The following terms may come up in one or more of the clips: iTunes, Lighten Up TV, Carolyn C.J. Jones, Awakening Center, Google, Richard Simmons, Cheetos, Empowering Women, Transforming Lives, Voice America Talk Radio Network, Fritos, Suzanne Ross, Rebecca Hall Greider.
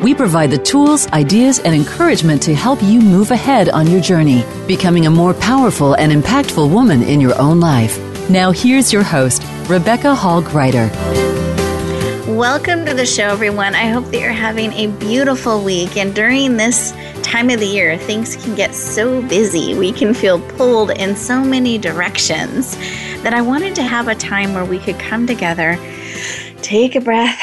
we provide the tools, ideas, and encouragement to help you move ahead on your journey, becoming a more powerful and impactful woman in your own life. Now here's your host, Rebecca Hall Greider. Welcome to the show, everyone. I hope that you're having a beautiful week. And during this time of the year, things can get so busy. We can feel pulled in so many directions that I wanted to have a time where we could come together, take a breath,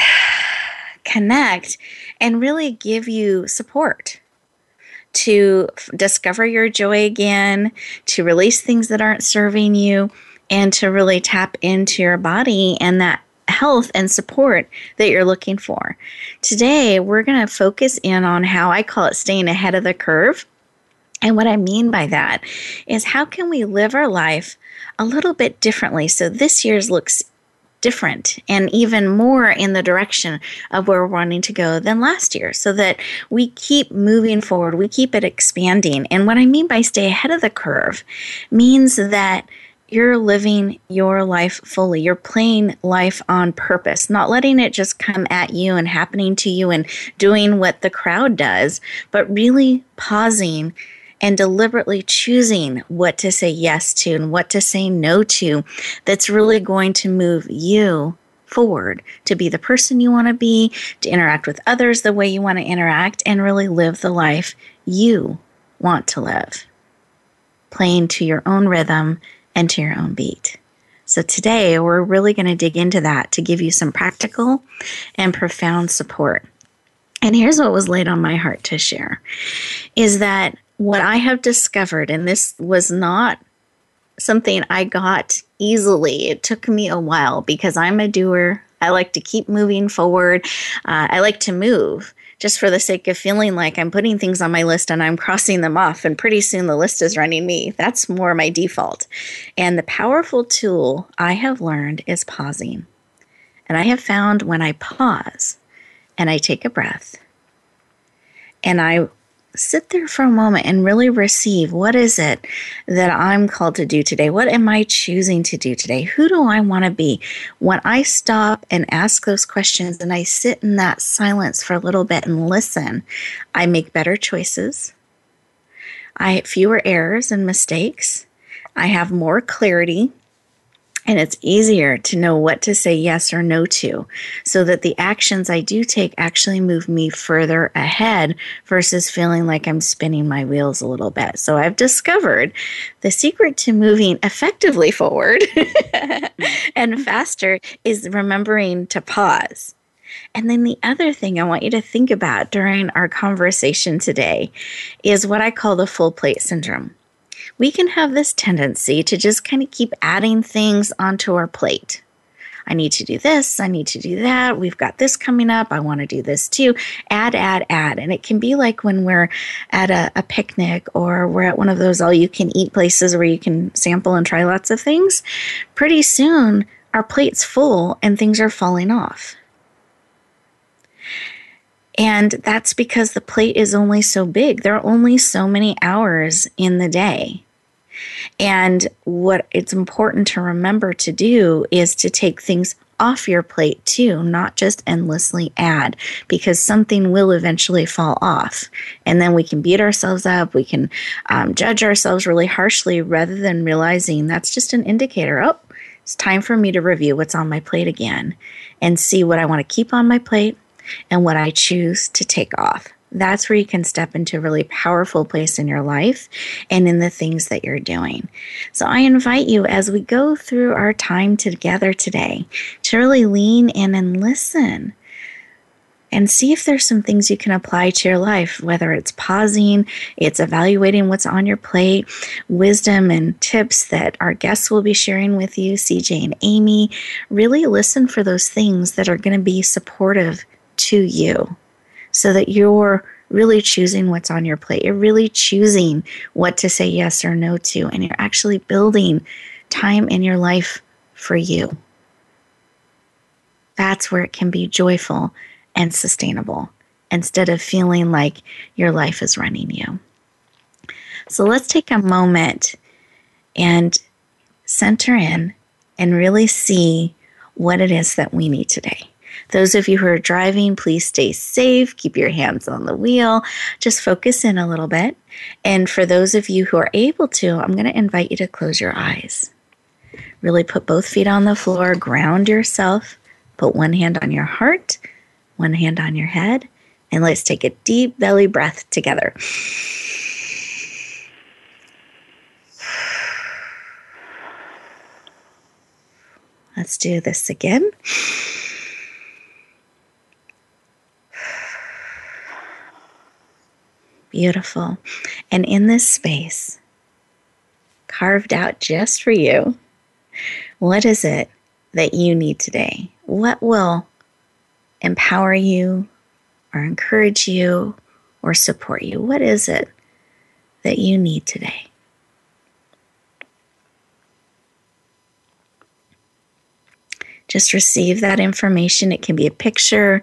connect, and really give you support to discover your joy again, to release things that aren't serving you, and to really tap into your body and that health and support that you're looking for. Today, we're going to focus in on how I call it staying ahead of the curve. And what I mean by that is how can we live our life a little bit differently so this year's looks different and even more in the direction of where we're wanting to go than last year so that we keep moving forward, we keep it expanding. And what I mean by stay ahead of the curve means that you're living your life fully. You're playing life on purpose, not letting it just come at you and happening to you and doing what the crowd does, but really pausing and deliberately choosing what to say yes to and what to say no to that's really going to move you forward to be the person you want to be, to interact with others the way you want to interact, and really live the life you want to live, playing to your own rhythm and to your own beat. So today, we're really going to dig into that to give you some practical and profound support. And here's what was laid on my heart to share, is that what I have discovered, and this was not something I got easily. It took me a while because I'm a doer. I like to keep moving forward. I like to move just for the sake of feeling like I'm putting things on my list and I'm crossing them off. And pretty soon the list is running me. That's more my default. And the powerful tool I have learned is pausing. And I have found when I pause and I take a breath and I sit there for a moment and really receive, what is it that I'm called to do today? What am I choosing to do today? Who do I want to be? When I stop and ask those questions and I sit in that silence for a little bit and listen, I make better choices. I have fewer errors and mistakes. I have more clarity. And it's easier to know what to say yes or no to so that the actions I do take actually move me further ahead versus feeling like I'm spinning my wheels a little bit. So I've discovered the secret to moving effectively forward and faster is remembering to pause. And then the other thing I want you to think about during our conversation today is what I call the full plate syndrome. We can have this tendency to just kind of keep adding things onto our plate. I need to do this. I need to do that. We've got this coming up. I want to do this too. Add. And it can be like when we're at a picnic or we're at one of those all-you-can-eat places where you can sample and try lots of things. Pretty soon, our plate's full and things are falling off. And that's because the plate is only so big. There are only so many hours in the day. And what it's important to remember to do is to take things off your plate too, not just endlessly add, because something will eventually fall off. And then we can beat ourselves up. We can judge ourselves really harshly rather than realizing that's just an indicator. Oh, it's time for me to review what's on my plate again and see what I want to keep on my plate and what I choose to take off. That's where you can step into a really powerful place in your life and in the things that you're doing. So I invite you as we go through our time together today to really lean in and listen. and see if there's some things you can apply to your life, whether it's pausing, it's evaluating what's on your plate, wisdom and tips that our guests will be sharing with you, CJ and Amy. Really listen for those things that are going to be supportive to you so that you're really choosing what's on your plate. You're really choosing what to say yes or no to, and you're actually building time in your life for you. That's where it can be joyful and sustainable instead of feeling like your life is running you. So let's take a moment and center in and really see what it is that we need today. Those of you who are driving, please stay safe. Keep your hands on the wheel. Just focus in a little bit. And for those of you who are able to, I'm going to invite you to close your eyes. Really put both feet on the floor. Ground yourself. Put one hand on your heart, one hand on your head. And let's take a deep belly breath together. Let's do this again. Beautiful. And in this space, carved out just for you, what is it that you need today? What will empower you or encourage you or support you? What is it that you need today? Just receive that information. It can be a picture,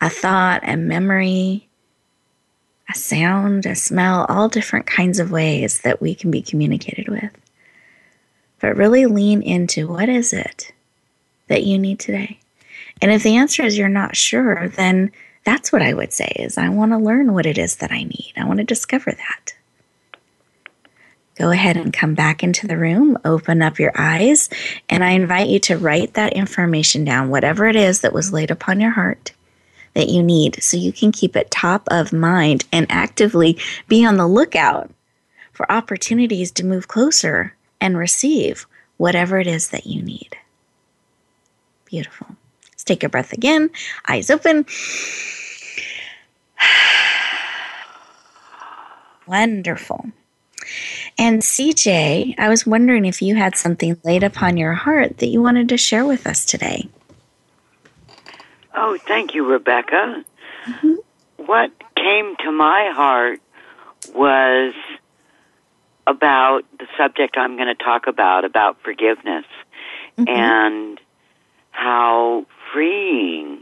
a thought, a memory, a sound, a smell, all different kinds of ways that we can be communicated with. But really lean into what is it that you need today. And if the answer is you're not sure, then that's what I would say is I want to learn what it is that I need. I want to discover that. Go ahead and come back into the room, open up your eyes, and I invite you to write that information down, whatever it is that was laid upon your heart that you need, so you can keep it top of mind and actively be on the lookout for opportunities to move closer and receive whatever it is that you need. Beautiful. Let's take a breath again. Eyes open. Wonderful. And CJ, I was wondering if you had something laid upon your heart that you wanted to share with us today. Oh, thank you, Rebecca. Mm-hmm. What came to my heart was about the subject I'm going to talk about forgiveness, mm-hmm. and how freeing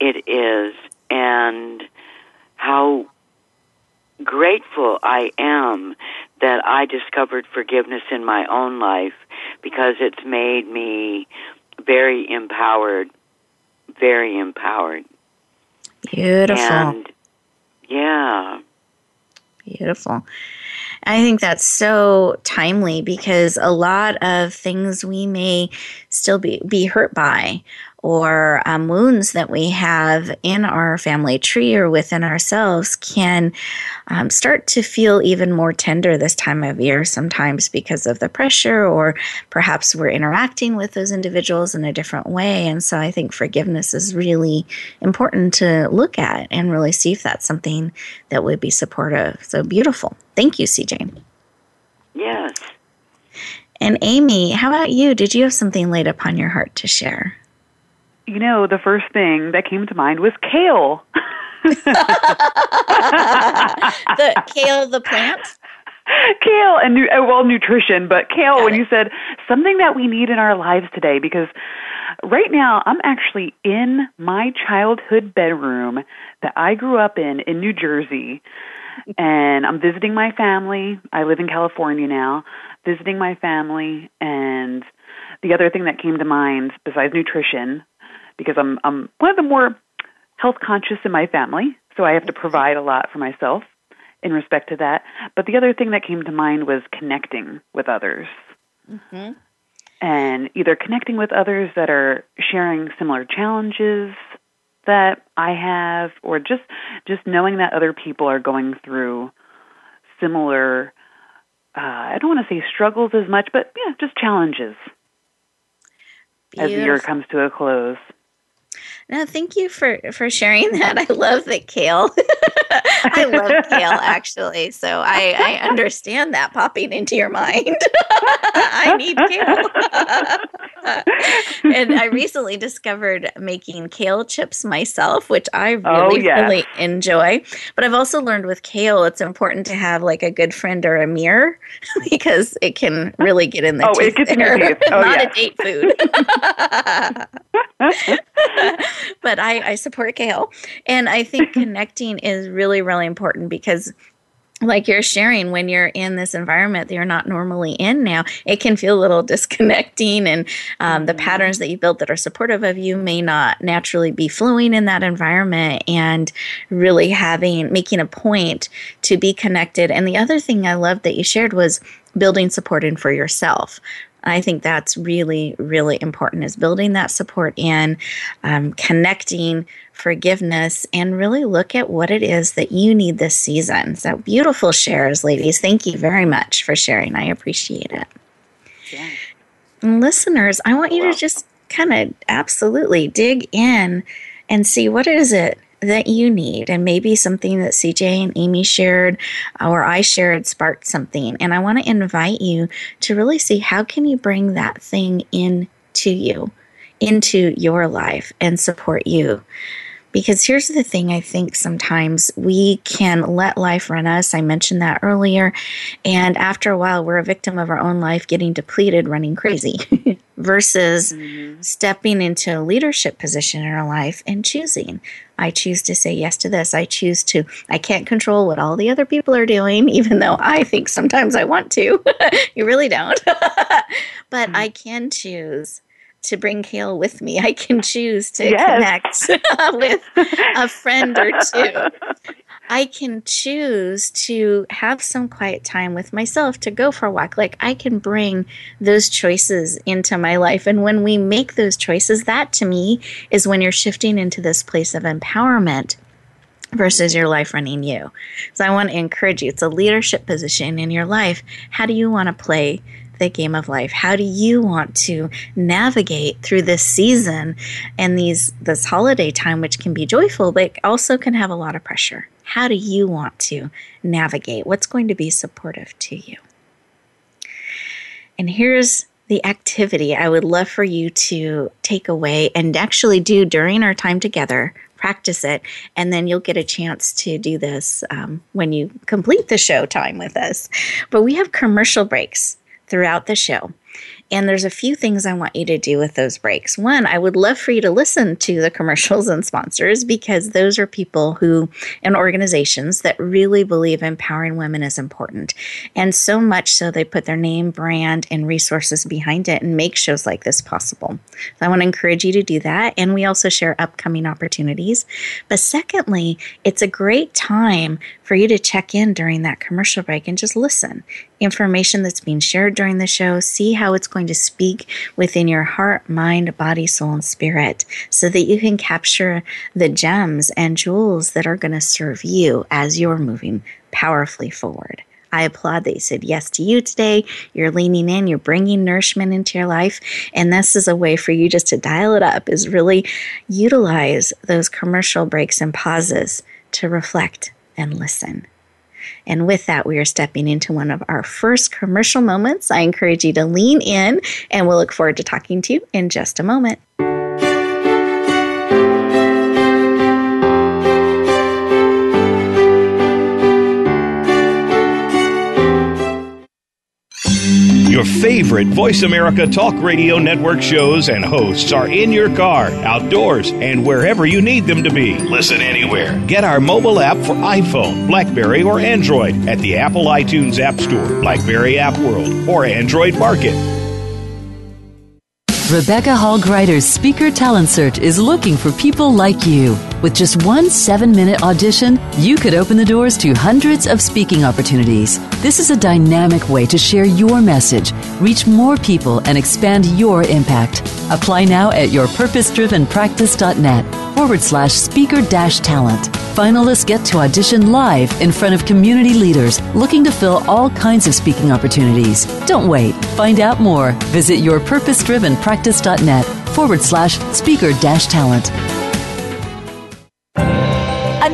it is, and how grateful I am that I discovered forgiveness in my own life, because it's made me very empowered. Very empowered. Beautiful. And, yeah. Beautiful. I think that's so timely, because a lot of things we may still be hurt by, or wounds that we have in our family tree or within ourselves can start to feel even more tender this time of year sometimes because of the pressure, or perhaps we're interacting with those individuals in a different way. And so I think forgiveness is really important to look at and really see if that's something that would be supportive. So beautiful. Thank you, CJ. Yes. And Amy, how about you? Did you have something laid upon your heart to share? You know, the first thing that came to mind was kale. The kale, the plant? Kale and, well, nutrition, but kale, when you said something that we need in our lives today, because right now I'm actually in my childhood bedroom that I grew up in New Jersey, and I'm visiting my family. I live in California now, visiting my family, and the other thing that came to mind, besides nutrition, because I'm one of the more health conscious in my family, so I have to provide a lot for myself in respect to that. But the other thing that came to mind was connecting with others, mm-hmm. and either connecting with others that are sharing similar challenges that I have, or just knowing that other people are going through similar, I don't want to say struggles as much, but yeah, just challenges. Beautiful. As the year comes to a close. No, thank you for sharing that. I love the kale. I love kale, actually. So I understand that popping into your mind. I need kale. And I recently discovered making kale chips myself, which I really, really enjoy. But I've also learned with kale, it's important to have like a good friend or a mirror because it can really get in the teeth. It gets in your teeth. Not a date food. But I support kale. And I think connecting is really, really important because, like you're sharing, when you're in this environment that you're not normally in now, it can feel a little disconnecting, and the patterns that you built that are supportive of you may not naturally be flowing in that environment, and really making a point to be connected. And the other thing I loved that you shared was building support in for yourself. I think that's really, really important, is building that support in, connecting, forgiveness, and really look at what it is that you need this season. So beautiful shares, ladies. Thank you very much for sharing. I appreciate it. Yeah. And listeners, I want you to just kind of absolutely dig in and see what is it that you need, and maybe something that CJ and Amy shared or I shared sparked something. And I want to invite you to really see, how can you bring that thing into you, into your life, and support you? Because here's the thing, I think sometimes we can let life run us. I mentioned that earlier. And after a while, we're a victim of our own life, getting depleted, running crazy, versus stepping into a leadership position in our life and choosing. I choose to say yes to this. I can't control what all the other people are doing, even though I think sometimes I want to. You really don't. But I can choose to bring kale with me. I can choose to connect with a friend or two. I can choose to have some quiet time with myself, to go for a walk. Like, I can bring those choices into my life. And when we make those choices, that to me is when you're shifting into this place of empowerment versus your life running you. So I want to encourage you. It's a leadership position in your life. How do you want to play the game of life? How do you want to navigate through this season and this holiday time, which can be joyful, but also can have a lot of pressure? How do you want to navigate? What's going to be supportive to you? And here's the activity I would love for you to take away and actually do during our time together. Practice it, and then you'll get a chance to do this when you complete the show time with us. But we have commercial breaks throughout the show. And there's a few things I want you to do with those breaks. One, I would love for you to listen to the commercials and sponsors, because those are people and organizations that really believe empowering women is important. And so much so they put their name, brand, and resources behind it and make shows like this possible. So I want to encourage you to do that. And we also share upcoming opportunities. But secondly, it's a great time for you to check in during that commercial break and just listen. Information that's being shared during the show, see how it's going to speak within your heart, mind, body, soul, and spirit, so that you can capture the gems and jewels that are going to serve you as you're moving powerfully forward. I applaud that you said yes to you today. You're leaning in. You're bringing nourishment into your life. And this is a way for you just to dial it up, is really utilize those commercial breaks and pauses to reflect and listen. And with that, we are stepping into one of our first commercial moments. I encourage you to lean in, and we'll look forward to talking to you in just a moment. Your favorite Voice America Talk Radio Network shows and hosts are in your car, outdoors, and wherever you need them to be. Listen anywhere. Get our mobile app for iPhone, BlackBerry, or Android at the Apple iTunes App Store, BlackBerry App World, or Android Market. Rebecca Hall Greider's Speaker Talent Search is looking for people like you. With just one 7-minute audition, you could open the doors to hundreds of speaking opportunities. This is a dynamic way to share your message, reach more people, and expand your impact. Apply now at yourpurposedrivenpractice.net/speaker-talent. Finalists get to audition live in front of community leaders looking to fill all kinds of speaking opportunities. Don't wait. Find out more. Visit yourpurposedrivenpractice.net/speaker-talent.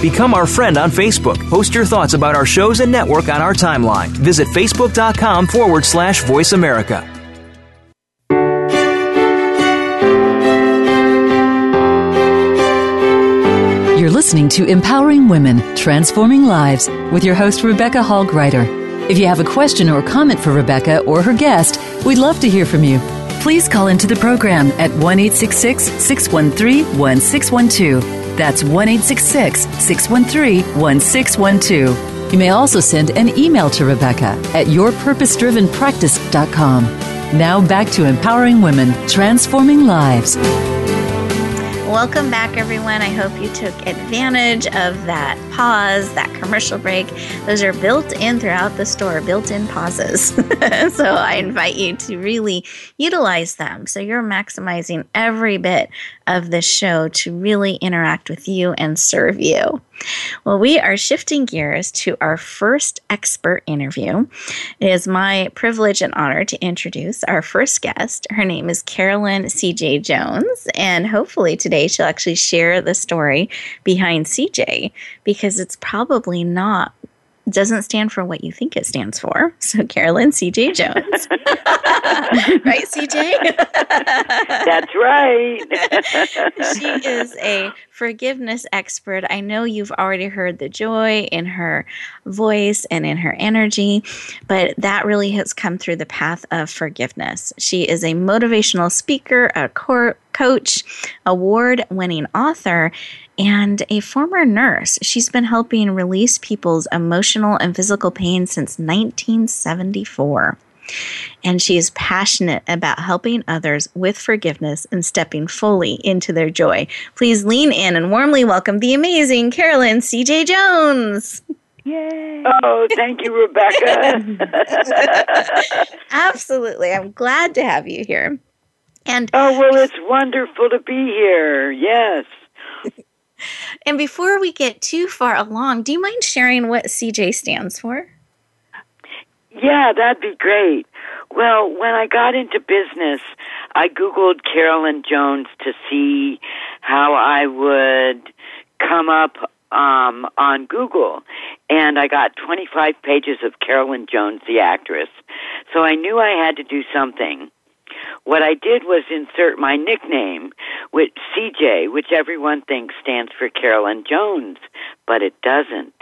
Become our friend on Facebook. Post your thoughts about our shows and network on our timeline. Visit Facebook.com/Voice America. You're listening to Empowering Women, Transforming Lives with your host, Rebecca Hall Greider. If you have a question or comment for Rebecca or her guest, we'd love to hear from you. Please call into the program at 1-866-613-1612. That's 1-866-613-1612. You may also send an email to Rebecca at yourpurposedrivenpractice.com. Now back to Empowering Women, Transforming Lives. Welcome back, everyone. I hope you took advantage of that pause, that commercial break. Those are built in throughout the store, built-in pauses. So I invite you to really utilize them. So you're maximizing every bit of the show to really interact with you and serve you. Well, we are shifting gears to our first expert interview. It is my privilege and honor to introduce our first guest. Her name is Carolyn C.J. Jones, and hopefully today she'll actually share the story behind C.J. because it's probably not doesn't stand for what you think it stands for. So Carolyn C.J. Jones. Right, C.J.? That's right. She is a forgiveness expert. I know you've already heard the joy in her voice and in her energy, but that really has come through the path of forgiveness. She is a motivational speaker, a coach, award-winning author, and a former nurse. She's been helping release people's emotional and physical pain since 1974. And she is passionate about helping others with forgiveness and stepping fully into their joy. Please lean in and warmly welcome the amazing Carolyn C.J. Jones. Yay. Oh, thank you, Rebecca. Absolutely. I'm glad to have you here. And oh, well, it's wonderful to be here. Yes. And before we get too far along, do you mind sharing what CJ stands for? Yeah, that'd be great. Well, when I got into business, I Googled Carolyn Jones to see how I would come up on Google. And I got 25 pages of Carolyn Jones, the actress. So I knew I had to do something. What I did was insert my nickname, which CJ, which everyone thinks stands for Carolyn Jones, but it doesn't.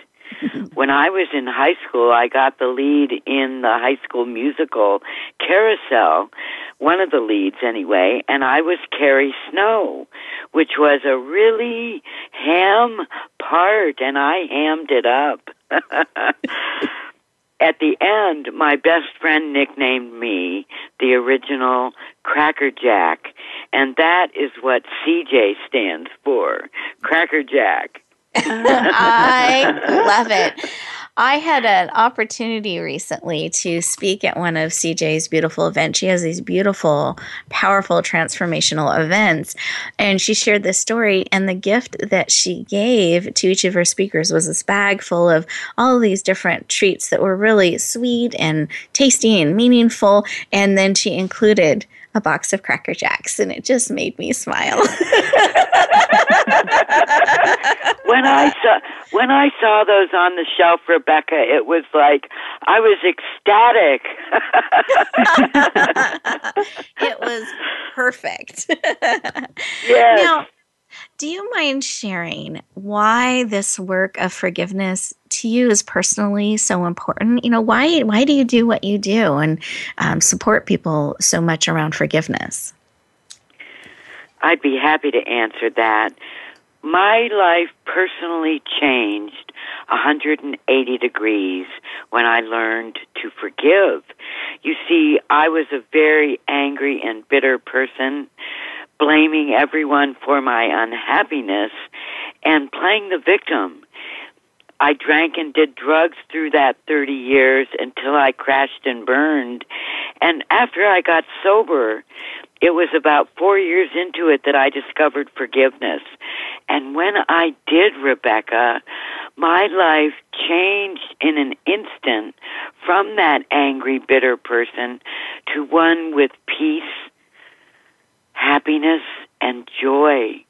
When I was in high school, I got the lead in the high school musical Carousel, one of the leads anyway, and I was Carrie Snow, which was a really ham part, and I hammed it up. At the end, my best friend nicknamed me the original Cracker Jack, and that is what CJ stands for, Cracker Jack. I love it. I had an opportunity recently to speak at one of CJ's beautiful events. She has these beautiful, powerful, transformational events. And she shared this story. And the gift that she gave to each of her speakers was this bag full of all of these different treats that were really sweet and tasty and meaningful. And then she included a box of Cracker Jacks, and it just made me smile. When I saw those on the shelf, Rebecca, it was like I was ecstatic. It was perfect. Yes. Now, do you mind sharing why this work of forgiveness to you is personally so important? You know, why do you do what you do and support people so much around forgiveness? I'd be happy to answer that. My life personally changed 180 degrees when I learned to forgive. You see, I was a very angry and bitter person, blaming everyone for my unhappiness and playing the victim. I drank and did drugs through that 30 years until I crashed and burned. And after I got sober, it was about 4 years into it that I discovered forgiveness. And when I did, Rebecca, my life changed in an instant from that angry, bitter person to one with peace, happiness, and joy.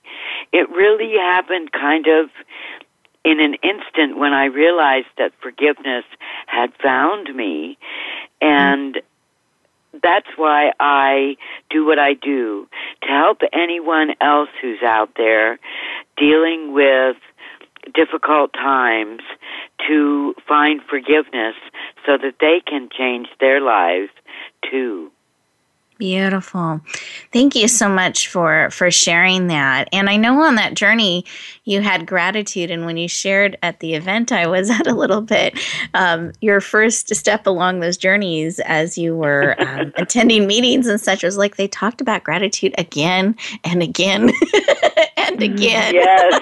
It really happened kind of in an instant when I realized that forgiveness had found me, and that's why I do what I do, to help anyone else who's out there dealing with difficult times to find forgiveness so that they can change their lives too. Beautiful. Thank you so much for sharing that. And I know on that journey you had gratitude. And when you shared at the event I was at a little bit, your first step along those journeys as you were attending meetings and such, was like they talked about gratitude again and again and again. Yes.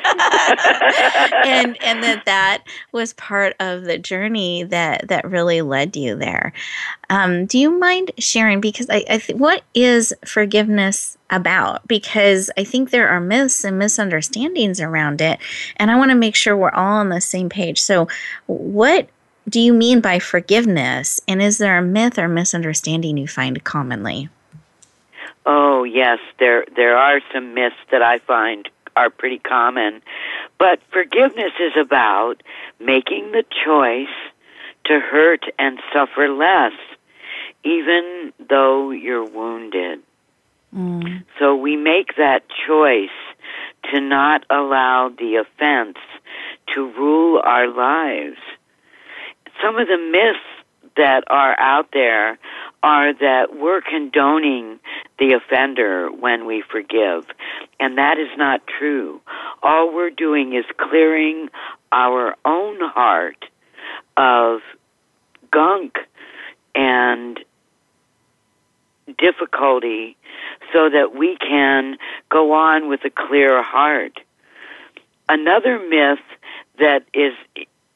and that was part of the journey that really led you there. Do you mind sharing? Because what is forgiveness about? Because I think there are myths and misunderstandings around it, and I want to make sure we're all on the same page. So what do you mean by forgiveness, and is there a myth or misunderstanding you find commonly? Oh, yes, there are some myths that I find are pretty common, but forgiveness is about making the choice to hurt and suffer less, even though you're wounded. Mm. So we make that choice to not allow the offense to rule our lives. Some of the myths that are out there are that we're condoning the offender when we forgive, and that is not true. All we're doing is clearing our own heart of gunk and difficulty so that we can go on with a clear heart. Another myth that is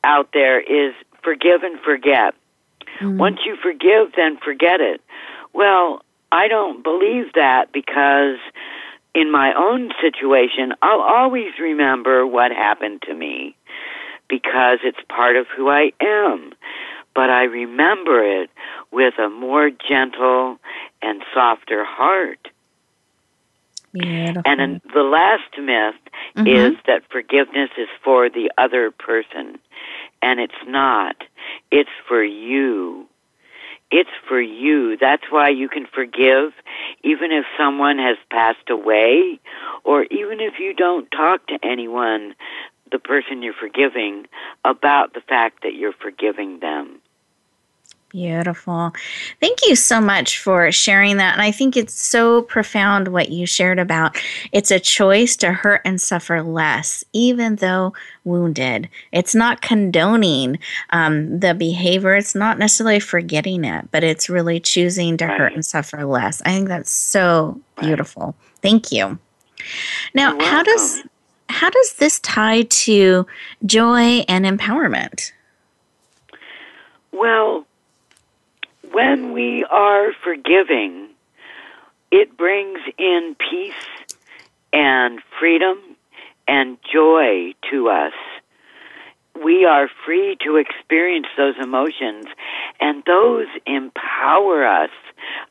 out there is forgive and forget. Mm-hmm. Once you forgive, then forget it. Well, I don't believe that, because in my own situation, I'll always remember what happened to me because it's part of who I am. But I remember it with a more gentle and softer heart. Beautiful. And the last myth is that forgiveness is for the other person. And it's not. It's for you. It's for you. That's why you can forgive even if someone has passed away, or even if you don't talk to anyone, the person you're forgiving, about the fact that you're forgiving them. Beautiful. Thank you so much for sharing that. And I think it's so profound what you shared about. It's a choice to hurt and suffer less, even though wounded. It's not condoning the behavior. It's not necessarily forgetting it, but it's really choosing to hurt and suffer less. I think that's so beautiful. Thank you. Now, how does this tie to joy and empowerment? Well, when we are forgiving, it brings in peace and freedom and joy to us. We are free to experience those emotions, and those empower us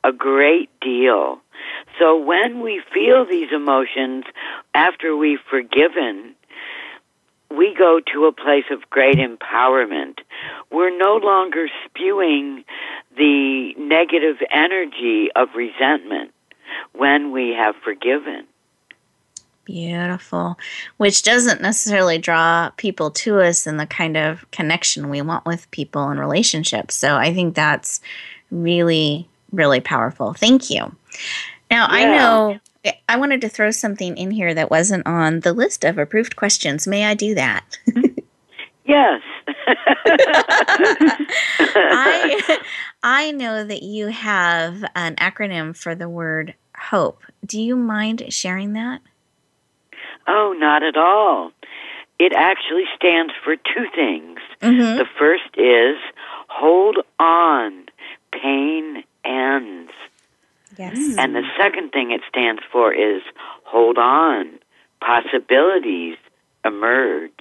a great deal. So when we feel these emotions after we've forgiven, we go to a place of great empowerment. We're no longer spewing the negative energy of resentment when we have forgiven. Beautiful, which doesn't necessarily draw people to us in the kind of connection we want with people and relationships. So I think that's really, really powerful. Thank you. Now, I know I wanted to throw something in here that wasn't on the list of approved questions. May I do that? Yes. I know that you have an acronym for the word hope. Do you mind sharing that? Oh, not at all. It actually stands for two things. Mm-hmm. The first is hold on, pain ends. Yes. And the second thing it stands for is hold on, possibilities emerge.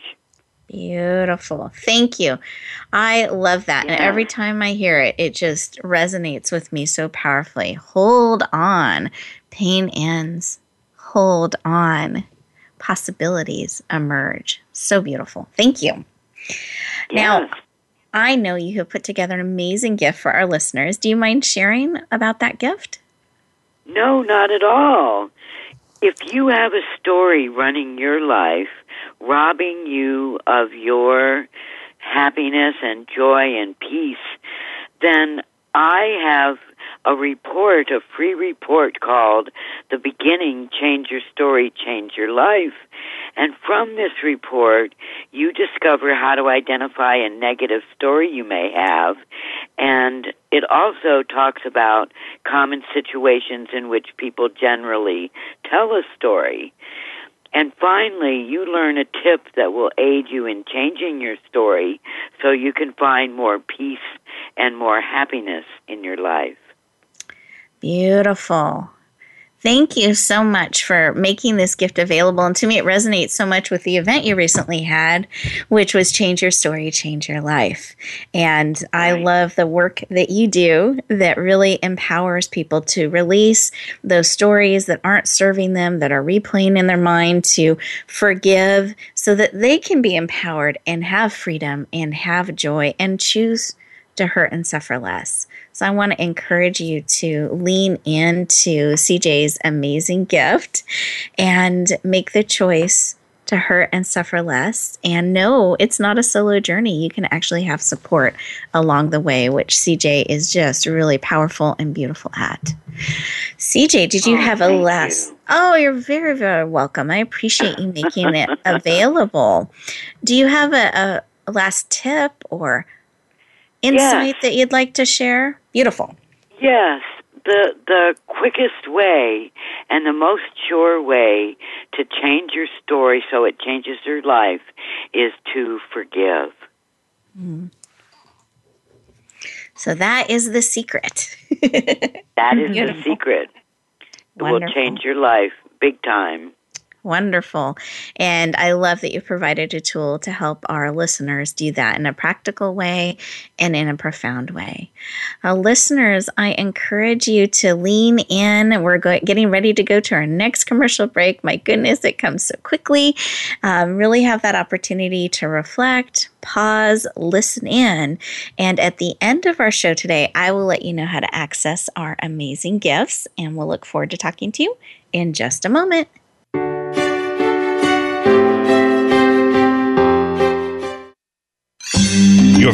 Beautiful. Thank you. I love that. Yeah. And every time I hear it, it just resonates with me so powerfully. Hold on. Pain ends. Hold on. Possibilities emerge. So beautiful. Thank you. Yes. Now, I know you have put together an amazing gift for our listeners. Do you mind sharing about that gift? No, not at all. If you have a story running your life, robbing you of your happiness and joy and peace, then I have a free report called The Beginning, Change Your Story, Change Your Life. And from this report, you discover how to identify a negative story you may have. And it also talks about common situations in which people generally tell a story. And finally, you learn a tip that will aid you in changing your story so you can find more peace and more happiness in your life. Beautiful. Thank you so much for making this gift available. And to me, it resonates so much with the event you recently had, which was Change Your Story, Change Your Life. And right. I love the work that you do that really empowers people to release those stories that aren't serving them, that are replaying in their mind, to forgive so that they can be empowered and have freedom and have joy and choose to hurt and suffer less. So I want to encourage you to lean into CJ's amazing gift and make the choice to hurt and suffer less. And no, it's not a solo journey. You can actually have support along the way, which CJ is just really powerful and beautiful at. CJ, did you have a last? You. Oh, you're very, very welcome. I appreciate you making it available. Do you have a last tip or insight that you'd like to share? Beautiful. Yes. The quickest way and the most sure way to change your story so it changes your life is to forgive. Mm. So that is the secret. That is the secret. It will change your life big time. Wonderful. And I love that you provided a tool to help our listeners do that in a practical way and in a profound way. Listeners, I encourage you to lean in. We're getting ready to go to our next commercial break. My goodness, it comes so quickly. Really have that opportunity to reflect, pause, listen in. And at the end of our show today, I will let you know how to access our amazing gifts. And we'll look forward to talking to you in just a moment. Your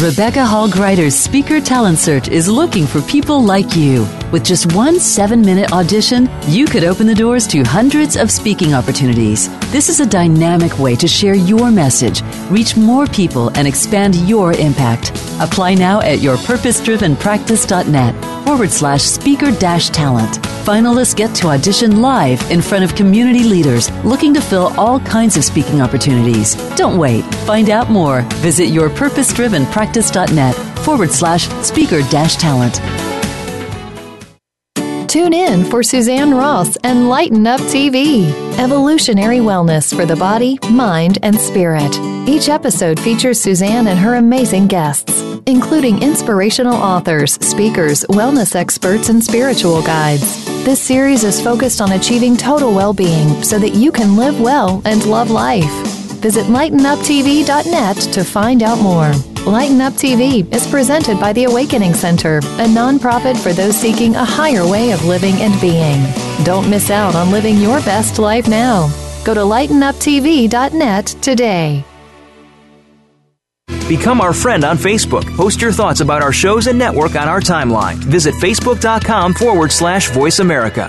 Rebecca Hall Greider's Speaker Talent Search is looking for people like you. With just one 7-minute audition, you could open the doors to hundreds of speaking opportunities. This is a dynamic way to share your message, reach more people, and expand your impact. Apply now at yourpurposedrivenpractice.net/speaker-talent. Finalists get to audition live in front of community leaders looking to fill all kinds of speaking opportunities. Don't wait. Find out more. Visit yourpurposedrivenpractice.net/speaker-talent. Tune in for Suzanne Ross and Lighten Up TV, evolutionary wellness for the body, mind, and spirit. Each episode features Suzanne and her amazing guests, including inspirational authors, speakers, wellness experts, and spiritual guides. This series is focused on achieving total well-being so that you can live well and love life. Visit LightenUpTV.net to find out more. Lighten Up TV is presented by the Awakening Center, a nonprofit for those seeking a higher way of living and being. Don't miss out on living your best life now. Go to LightenUpTV.net today. Become our friend on Facebook. Post your thoughts about our shows and network on our timeline. Visit Facebook.com/Voice America.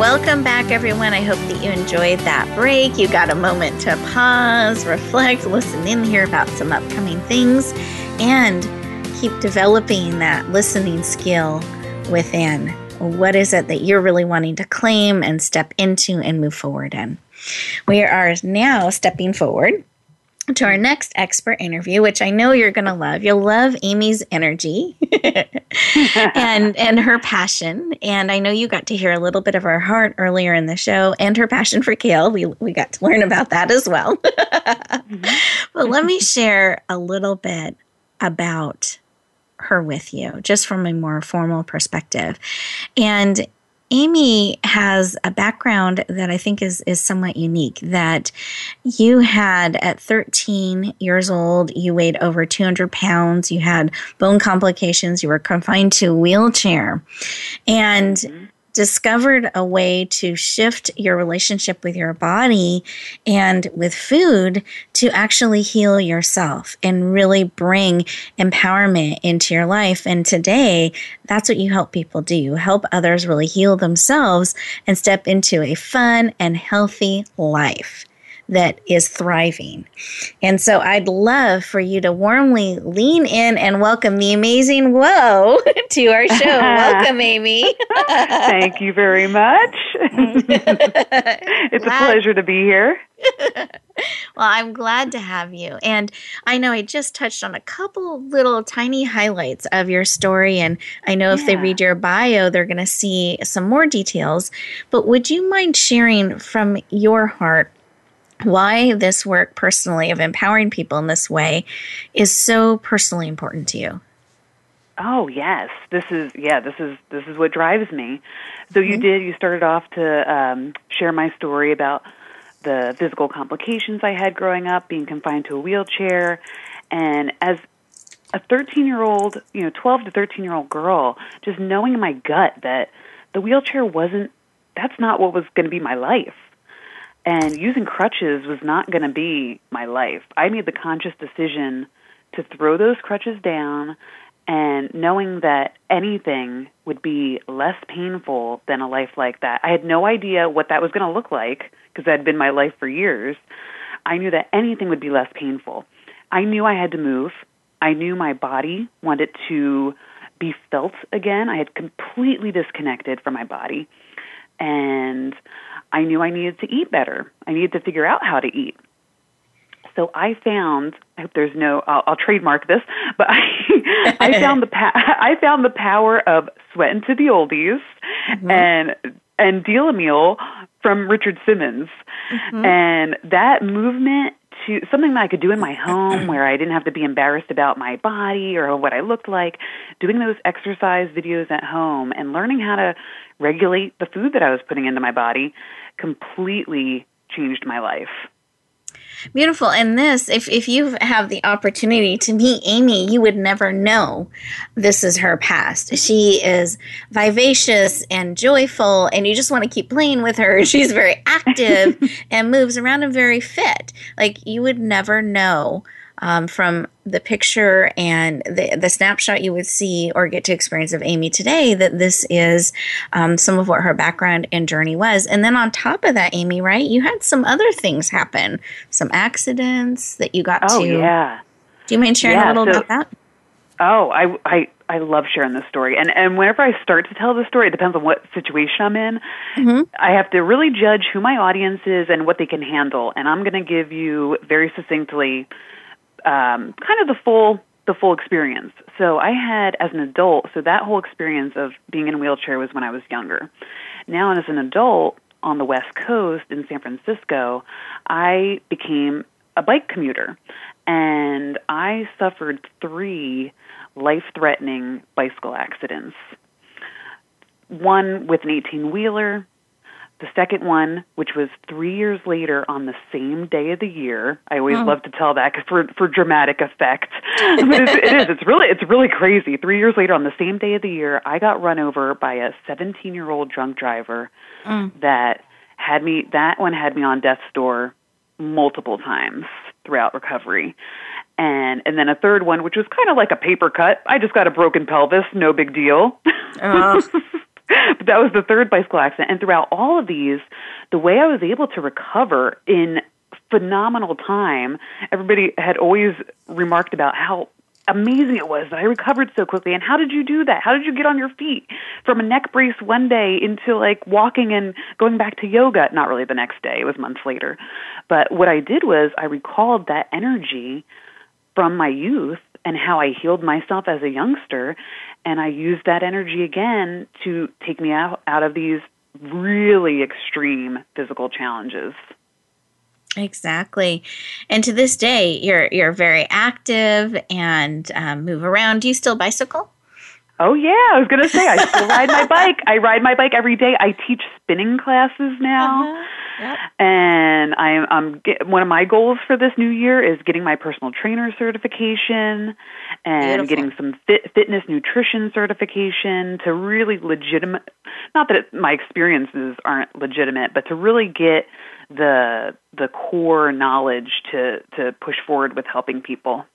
Welcome back, everyone. I hope that you enjoyed that break. You got a moment to pause, reflect, listen in, hear about some upcoming things, and keep developing that listening skill within. What is it that you're really wanting to claim and step into and move forward in? We are now stepping forward to our next expert interview, which I know you're going to love. You'll love Amy's energy and her passion. And I know you got to hear a little bit of her heart earlier in the show and her passion for kale. We got to learn about that as well. But let me share a little bit about her with you, just from a more formal perspective. And Amy has a background that I think is somewhat unique, that you had at 13 years old, you weighed over 200 pounds, you had bone complications, you were confined to a wheelchair, and discovered a way to shift your relationship with your body and with food to actually heal yourself and really bring empowerment into your life. And today, that's what you help people do. You help others really heal themselves and step into a fun and healthy life that is thriving. And so I'd love for you to warmly lean in and welcome the amazing Woe to our show. Welcome, Amy. Thank you very much. It's a pleasure to be here. Well, I'm glad to have you. And I know I just touched on a couple little tiny highlights of your story. And I know if they read your bio, they're going to see some more details. But would you mind sharing from your heart why this work personally of empowering people in this way is so personally important to you? Oh, yes. This is what drives me. So you started off to share my story about the physical complications I had growing up, being confined to a wheelchair. And as a 13-year-old, 12 to 13-year-old girl, just knowing in my gut that the wheelchair that's not what was going to be my life. And using crutches was not going to be my life. I made the conscious decision to throw those crutches down, and knowing that anything would be less painful than a life like that. I had no idea what that was going to look like because that had been my life for years. I knew that anything would be less painful. I knew I had to move. I knew my body wanted to be felt again. I had completely disconnected from my body. And I knew I needed to eat better. I needed to figure out how to eat. So I found, I hope there's no, I'll trademark this, but I found the power of Sweatin' to the Oldies and Deal a Meal from Richard Simmons. And that movement to something that I could do in my home where I didn't have to be embarrassed about my body or what I looked like, doing those exercise videos at home and learning how to regulate the food that I was putting into my body completely changed my life. Beautiful. And this, if you have the opportunity to meet Amy, you would never know this is her past. She is vivacious and joyful, and you just want to keep playing with her. She's very active and moves around and very fit. Like, you would never know from the picture and the snapshot you would see or get to experience of Amy today that this is some of what her background and journey was. And then on top of that, Amy, right, you had some other things happen, some accidents that you got to. Oh, yeah. Do you mind sharing a little about that? Oh, I love sharing this story. And whenever I start to tell the story, it depends on what situation I'm in. I have to really judge who my audience is and what they can handle. And I'm going to give you very succinctly kind of the full experience. So I had, as an adult, so that whole experience of being in a wheelchair was when I was younger. Now, as an adult on the West Coast in San Francisco, I became a bike commuter, and I suffered 3 life-threatening bicycle accidents. One with an 18-wheeler, The second one, which was 3 years later on the same day of the year, I always love to tell that for dramatic effect. But it's really crazy. 3 years later on the same day of the year, I got run over by a 17-year-old drunk driver that one had me on death's door multiple times throughout recovery. And then a third one, which was kind of like a paper cut. I just got a broken pelvis, no big deal. But that was the third bicycle accident. And throughout all of these, the way I was able to recover in phenomenal time, everybody had always remarked about how amazing it was that I recovered so quickly. And how did you do that? How did you get on your feet from a neck brace one day into like walking and going back to yoga? Not really the next day. It was months later. But what I did was I recalled that energy from my youth and how I healed myself as a youngster, and I used that energy again to take me out of these really extreme physical challenges. Exactly. And to this day, you're very active and move around. Do you still bicycle? Oh, yeah. I was going to say, I still ride my bike. I ride my bike every day. I teach spinning classes now. Uh-huh. Yep. And one of my goals for this new year is getting my personal trainer certification and getting some fitness nutrition certification to really legitimate, not that my experiences aren't legitimate, but to really get the core knowledge to push forward with helping people.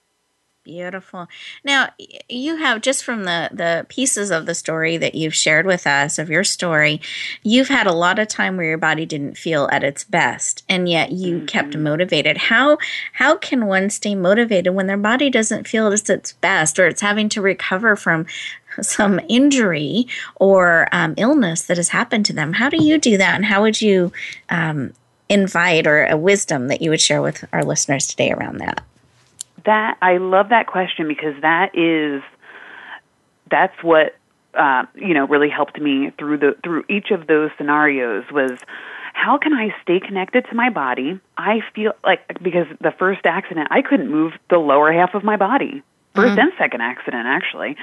Beautiful. Now, you have, just from the pieces of the story that you've shared with us, of your story, you've had a lot of time where your body didn't feel at its best, and yet you kept motivated. How can one stay motivated when their body doesn't feel at its best, or it's having to recover from some injury or illness that has happened to them? How do you do that, and how would you invite, or a wisdom that you would share with our listeners today around that? That I love that question, because that's what really helped me through each of those scenarios was, how can I stay connected to my body? I feel like, because the first accident, I couldn't move the lower half of my body. First and second accident, actually.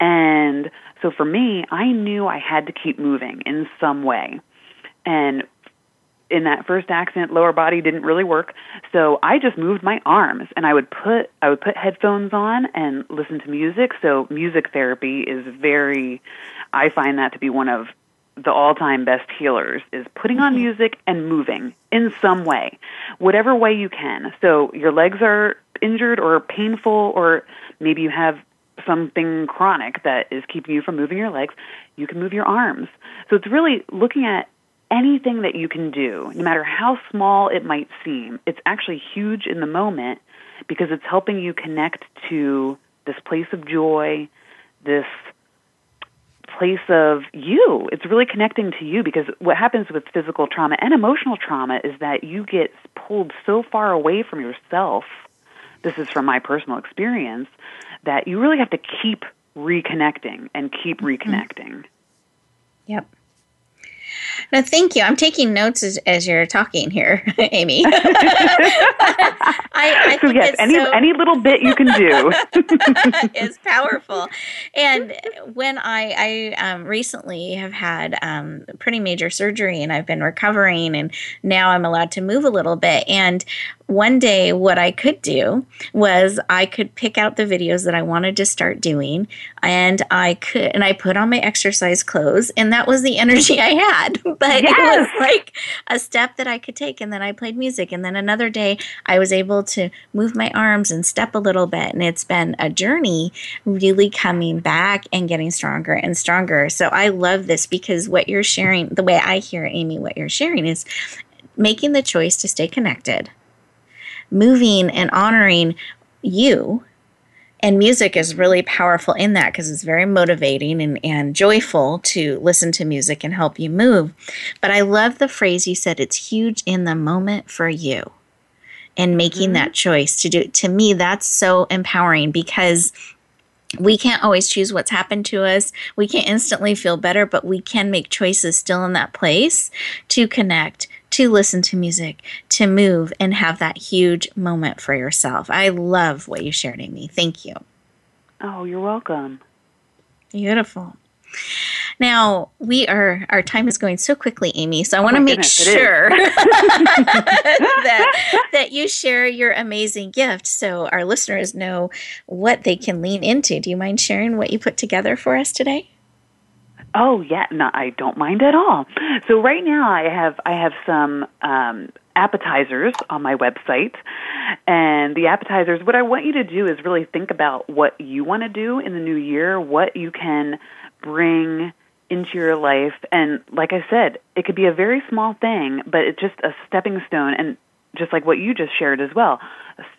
And so for me, I knew I had to keep moving in some way. And in that first accident, lower body didn't really work, so I just moved my arms, and I would put headphones on and listen to music. So music therapy is I find that to be one of the all-time best healers, is putting on music and moving in some way, whatever way you can. So your legs are injured or painful, or maybe you have something chronic that is keeping you from moving your legs, you can move your arms. So it's really looking at anything that you can do, no matter how small it might seem. It's actually huge in the moment, because it's helping you connect to this place of joy, this place of you. It's really connecting to you, because what happens with physical trauma and emotional trauma is that you get pulled so far away from yourself. This is from my personal experience, that you really have to keep reconnecting and keep reconnecting. Yep. No, thank you. I'm taking notes as you're talking here, Amy. I so think yes, it's any little bit you can do is powerful. And when I recently have had pretty major surgery, and I've been recovering, and now I'm allowed to move a little bit. And one day what I could do was I could pick out the videos that I wanted to start doing, and I put on my exercise clothes, and that was the energy I had. But yes, it was like a step that I could take, and then I played music, and then another day I was able to move my arms and step a little bit, and it's been a journey really coming back and getting stronger and stronger. So I love this, because what you're sharing, the way I hear, Amy, what you're sharing is making the choice to stay connected, moving and honoring you. And music is really powerful in that, because it's very motivating and joyful to listen to music and help you move. But I love the phrase you said, it's huge in the moment for you, and making that choice to do. To me, that's so empowering, because we can't always choose what's happened to us. We can't instantly feel better, but we can make choices still in that place to connect, to listen to music, to move, and have that huge moment for yourself. I love what you shared, Amy. Thank you. Oh, you're welcome. Beautiful. Now, our time is going so quickly, Amy, so I want to make sure that you share your amazing gift so our listeners know what they can lean into. Do you mind sharing what you put together for us today? Oh, yeah. No, I don't mind at all. So right now I have some appetizers on my website. And the appetizers, what I want you to do is really think about what you want to do in the new year, what you can bring into your life. And like I said, it could be a very small thing, but it's just a stepping stone. And just like what you just shared as well,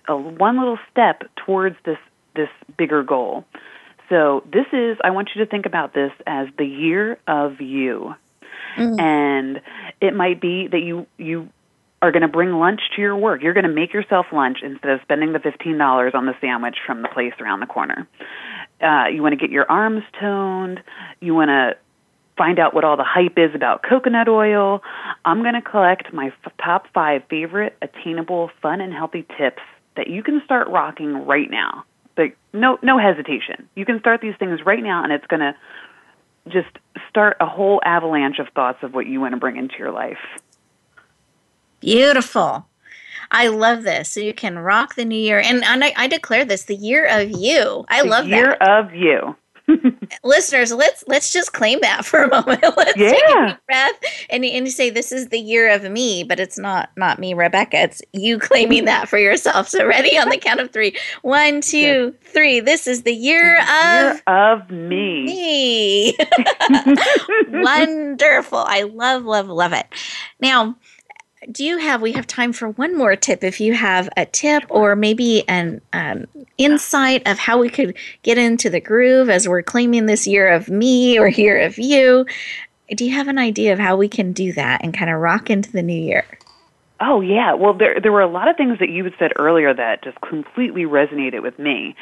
one little step towards this bigger goal. So I want you to think about this as the year of you. Mm-hmm. And it might be that you are going to bring lunch to your work. You're going to make yourself lunch instead of spending the $15 on the sandwich from the place around the corner. You want to get your arms toned. You want to find out what all the hype is about coconut oil. I'm going to collect my top 5 favorite attainable, fun, and healthy tips that you can start rocking right now. Like, no hesitation. You can start these things right now, and it's going to just start a whole avalanche of thoughts of what you want to bring into your life. Beautiful. I love this. So you can rock the new year. And I declare this, the year of you. I love that. Year of you. Listeners, let's just claim that for a moment. Let's take a deep breath and say, this is the year of me, but it's not me, Rebecca. It's you claiming that for yourself. So ready on the count of 3. 1, 2, 3. This is the year of me. Wonderful. I love, love, love it. Now, we have time for one more tip. If you have a tip or maybe an insight of how we could get into the groove as we're claiming this year of me or year of you, do you have an idea of how we can do that and kind of rock into the new year? Oh, yeah. Well, there were a lot of things that you had said earlier that just completely resonated with me.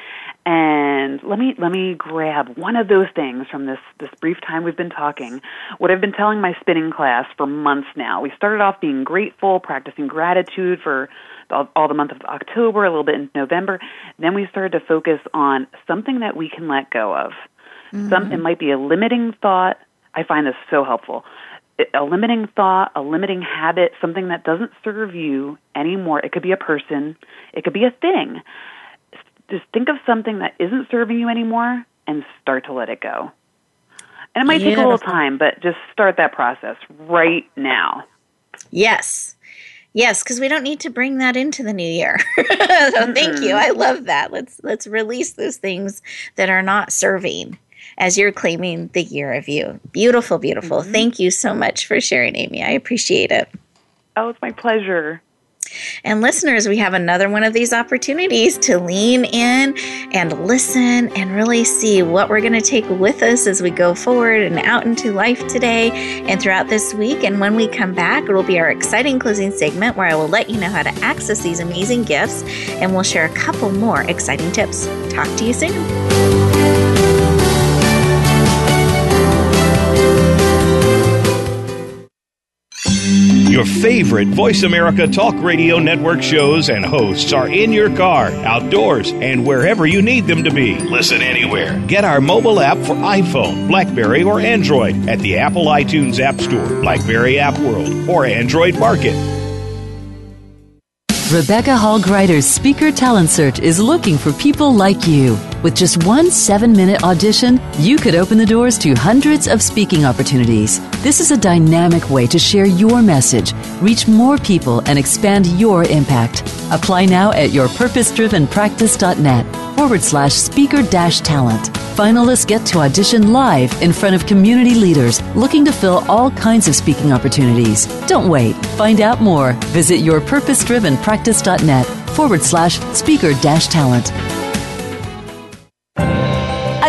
And let me grab one of those things from this brief time we've been talking. What I've been telling my spinning class for months now, we started off being grateful, practicing gratitude for all the month of October, a little bit in November. Then we started to focus on something that we can let go of. Mm-hmm. It might be a limiting thought. I find this so helpful. A limiting thought, a limiting habit, something that doesn't serve you anymore. It could be a person. It could be a thing. Just think of something that isn't serving you anymore and start to let it go. And it might take a little time, but just start that process right now. Yes, because we don't need to bring that into the new year. So thank you. I love that. Let's release those things that are not serving as you're claiming the year of you. Beautiful, beautiful. Mm-hmm. Thank you so much for sharing, Amy. I appreciate it. Oh, it's my pleasure. And listeners, we have another one of these opportunities to lean in and listen and really see what we're going to take with us as we go forward and out into life today and throughout this week. And when we come back, it will be our exciting closing segment where I will let you know how to access these amazing gifts, and we'll share a couple more exciting tips. Talk to you soon. Your favorite Voice America Talk Radio Network shows and hosts are in your car, outdoors, and wherever you need them to be. Listen anywhere. Get our mobile app for iPhone, BlackBerry, or Android at the Apple iTunes App Store, BlackBerry App World, or Android Market. Rebecca Hall Greider's Speaker Talent Search is looking for people like you. With just one 7-minute audition, you could open the doors to hundreds of speaking opportunities. This is a dynamic way to share your message, reach more people, and expand your impact. Apply now at yourpurposedrivenpractice.net /speaker-talent. Finalists get to audition live in front of community leaders looking to fill all kinds of speaking opportunities. Don't wait. Find out more. Visit yourpurposedrivenpractice.net /speaker-talent.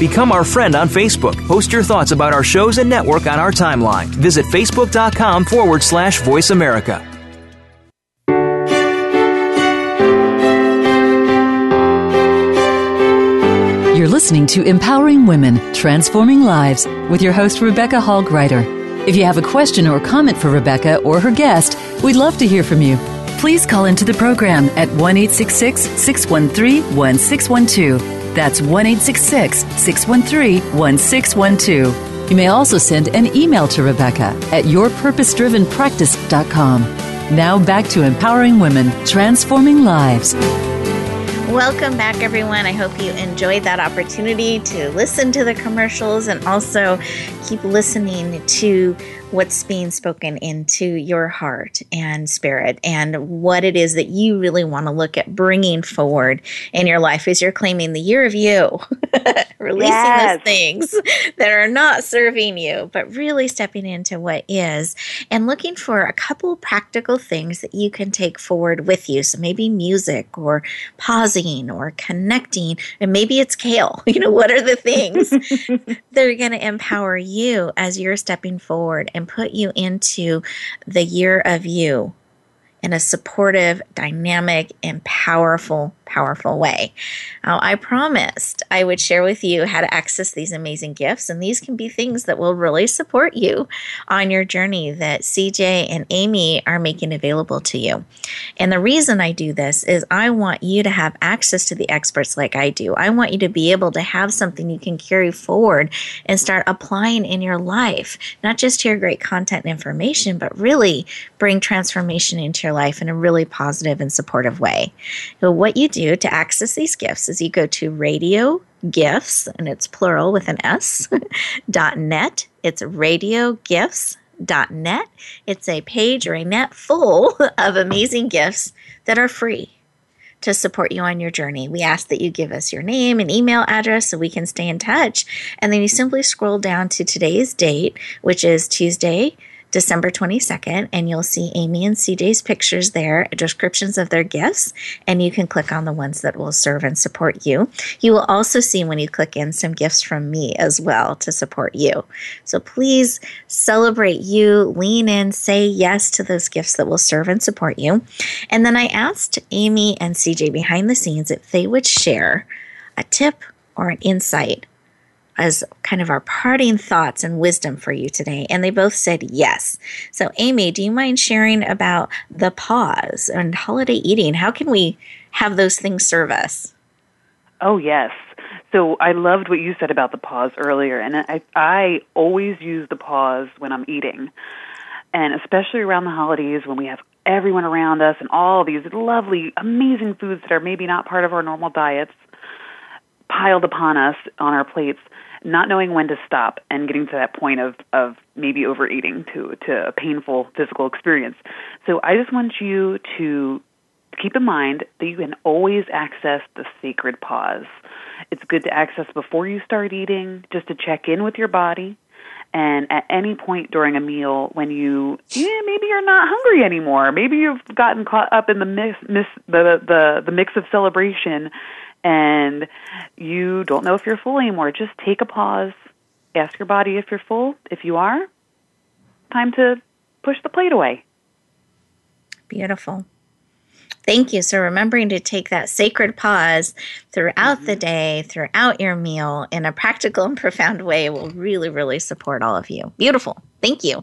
Become our friend on Facebook. Post your thoughts about our shows and network on our timeline. Visit Facebook.com/Voice America. You're listening to Empowering Women, Transforming Lives with your host, Rebecca Hall Greider. If you have a question or comment for Rebecca or her guest, we'd love to hear from you. Please call into the program at 1-866-613-1612. That's 1-866-613-1612. You may also send an email to Rebecca at yourpurposedrivenpractice.com. Now back to Empowering Women, Transforming Lives. Welcome back, everyone. I hope you enjoyed that opportunity to listen to the commercials and also keep listening to what's being spoken into your heart and spirit and what it is that you really want to look at bringing forward in your life as you're claiming the year of you, releasing those things that are not serving you, but really stepping into what is and looking for a couple practical things that you can take forward with you. So maybe music or pausing or connecting, and maybe it's kale. You know, what are the things that are going to empower you as you're stepping forward and put you into the year of you in a supportive, dynamic, and powerful way. Now, I promised I would share with you how to access these amazing gifts, and these can be things that will really support you on your journey that CJ and Amy are making available to you. And the reason I do this is I want you to have access to the experts like I do. I want you to be able to have something you can carry forward and start applying in your life, not just hear great content and information, but really bring transformation into your life in a really positive and supportive way. So what you do to access these gifts is you go to radiogifts, and it's plural with an S, .net. It's radiogifts.net. It's a page or a net full of amazing gifts that are free to support you on your journey. We ask that you give us your name and email address so we can stay in touch. And then you simply scroll down to today's date, which is Tuesday, December 22nd, and you'll see Amy and CJ's pictures there, descriptions of their gifts, and you can click on the ones that will serve and support you. You will also see when you click in some gifts from me as well to support you. So please celebrate you, lean in, say yes to those gifts that will serve and support you. And then I asked Amy and CJ behind the scenes if they would share a tip or an insight as kind of our parting thoughts and wisdom for you today. And they both said yes. So Amy, do you mind sharing about the pause and holiday eating? How can we have those things serve us? Oh, yes. So I loved what you said about the pause earlier. And I always use the pause when I'm eating. And especially around the holidays when we have everyone around us and all these lovely, amazing foods that are maybe not part of our normal diets piled upon us on our plates, not knowing when to stop and getting to that point of maybe overeating to a painful physical experience. So I just want you to keep in mind that you can always access the sacred pause. It's good to access before you start eating, just to check in with your body. And at any point during a meal when you, maybe you're not hungry anymore, maybe you've gotten caught up in the mix of celebration and you don't know if you're full anymore, just take a pause. Ask your body if you're full. If you are, time to push the plate away. Beautiful. Thank you. So remembering to take that sacred pause throughout the day, throughout your meal, in a practical and profound way will really, really support all of you. Beautiful. Thank you.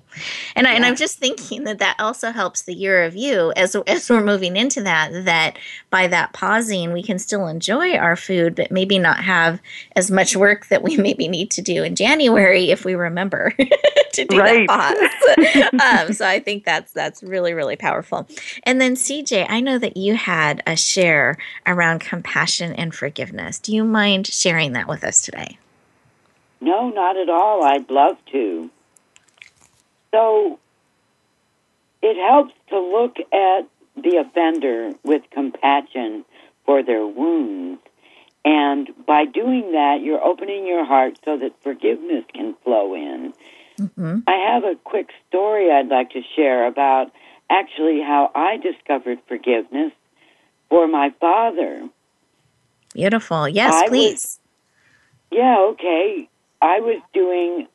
And, and I'm just thinking that also helps the year of you as we're moving into that by that pausing, we can still enjoy our food, but maybe not have as much work that we maybe need to do in January if we remember to do that pause. So I think that's really, really powerful. And then CJ, I know that you had a share around compassion and forgiveness. Do you mind sharing that with us today? No, not at all. I'd love to. So it helps to look at the offender with compassion for their wounds. And by doing that, you're opening your heart so that forgiveness can flow in. Mm-hmm. I have a quick story I'd like to share about actually how I discovered forgiveness for my father. Beautiful. Yes, please. Yeah, okay. I was doing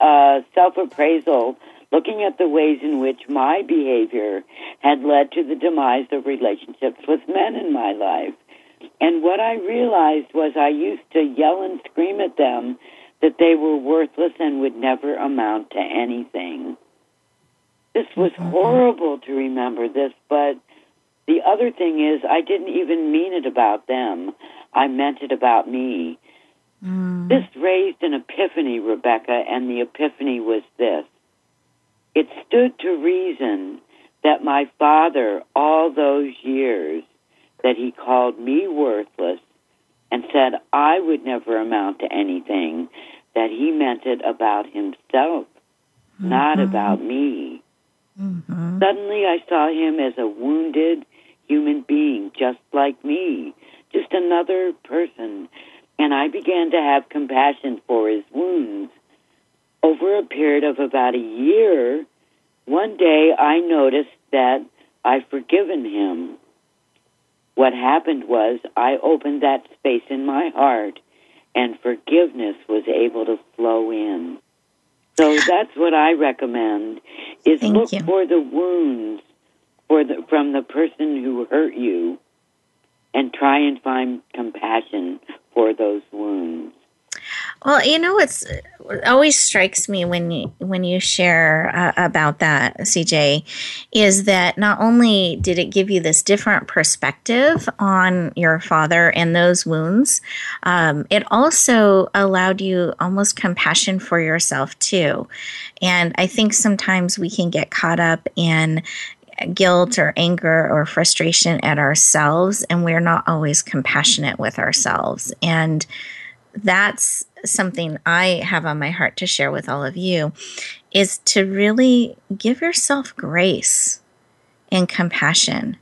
self-appraisal, looking at the ways in which my behavior had led to the demise of relationships with men in my life. And what I realized was I used to yell and scream at them that they were worthless and would never amount to anything. This was horrible to remember this, but the other thing is I didn't even mean it about them. I meant it about me. Mm. This raised an epiphany, Rebecca, and the epiphany was this. It stood to reason that my father, all those years that he called me worthless and said I would never amount to anything, that he meant it about himself, not about me. Mm-hmm. Suddenly I saw him as a wounded human being, just like me, just another person, and I began to have compassion for his wounds. Over a period of about a year, one day I noticed that I'd forgiven him. What happened was I opened that space in my heart, and forgiveness was able to flow in. So that's what I recommend, is look for the wounds from the person who hurt you and try and find compassion for those wounds. Well, you know, it always strikes me when you share about that, CJ, is that not only did it give you this different perspective on your father and those wounds, it also allowed you almost compassion for yourself, too. And I think sometimes we can get caught up in guilt or anger or frustration at ourselves, and we're not always compassionate with ourselves. And that's something I have on my heart to share with all of you, is to really give yourself grace and compassion.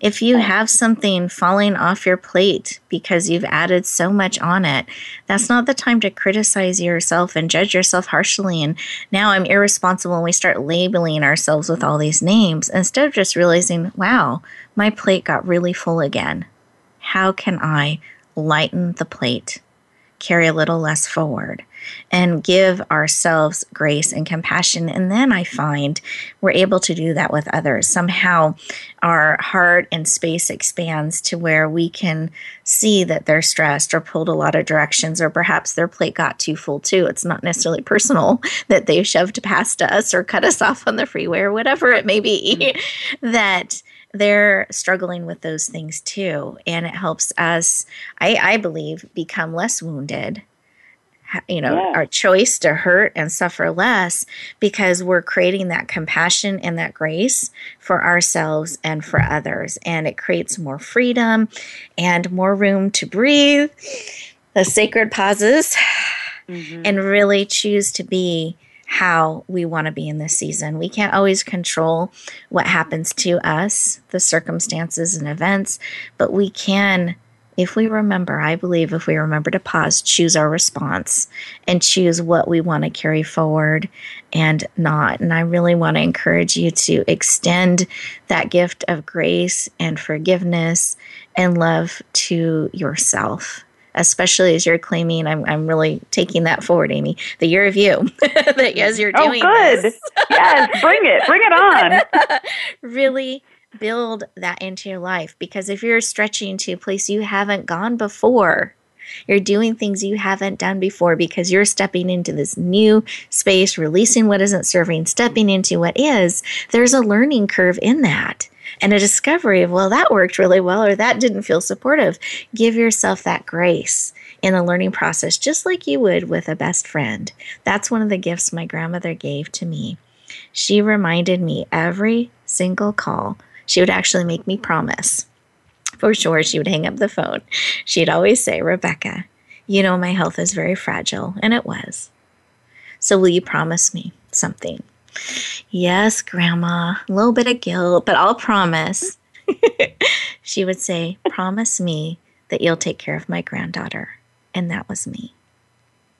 If you have something falling off your plate because you've added so much on it, that's not the time to criticize yourself and judge yourself harshly. And now I'm irresponsible, and we start labeling ourselves with all these names instead of just realizing, wow, my plate got really full again. How can I lighten the plate? Carry a little less forward and give ourselves grace and compassion. And then I find we're able to do that with others. Somehow our heart and space expands to where we can see that they're stressed or pulled a lot of directions, or perhaps their plate got too full too. It's not necessarily personal that they shoved past us or cut us off on the freeway or whatever it may be, that they're struggling with those things too. And it helps us, I believe, become less wounded. You know, our choice to hurt and suffer less, because we're creating that compassion and that grace for ourselves and for others. And it creates more freedom and more room to breathe, the sacred pauses, and really choose to be how we want to be in this season. We can't always control what happens to us, the circumstances and events, but we can, if we remember, I believe if we remember to pause, choose our response and choose what we want to carry forward and not. And I really want to encourage you to extend that gift of grace and forgiveness and love to yourself, especially as you're claiming, I'm really taking that forward, Amy, the year of you, that as you're doing this. Yes, bring it on. Really build that into your life, because if you're stretching to a place you haven't gone before, you're doing things you haven't done before because you're stepping into this new space, releasing what isn't serving, stepping into what is, there's a learning curve in that. And a discovery of, well, that worked really well, or that didn't feel supportive. Give yourself that grace in the learning process, just like you would with a best friend. That's one of the gifts my grandmother gave to me. She reminded me every single call. She would actually make me promise. For sure, she would hang up the phone. She'd always say, Rebecca, you know, my health is very fragile, and it was. So will you promise me something? Yes, Grandma, a little bit of guilt, but I'll promise. She would say, promise me that you'll take care of my granddaughter. And that was me.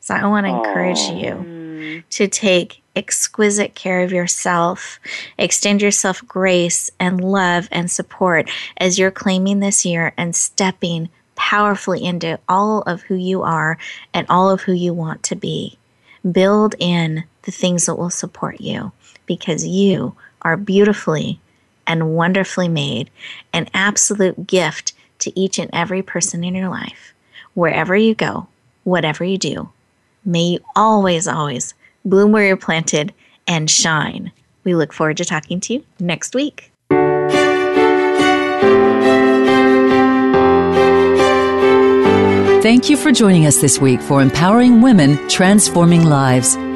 So I want to encourage you to take exquisite care of yourself, extend yourself grace and love and support as you're claiming this year and stepping powerfully into all of who you are and all of who you want to be. Build in the things that will support you, because you are beautifully and wonderfully made, an absolute gift to each and every person in your life. Wherever you go, whatever you do, may you always, always bloom where you're planted and shine. We look forward to talking to you next week. Thank you for joining us this week for Empowering Women, Transforming Lives.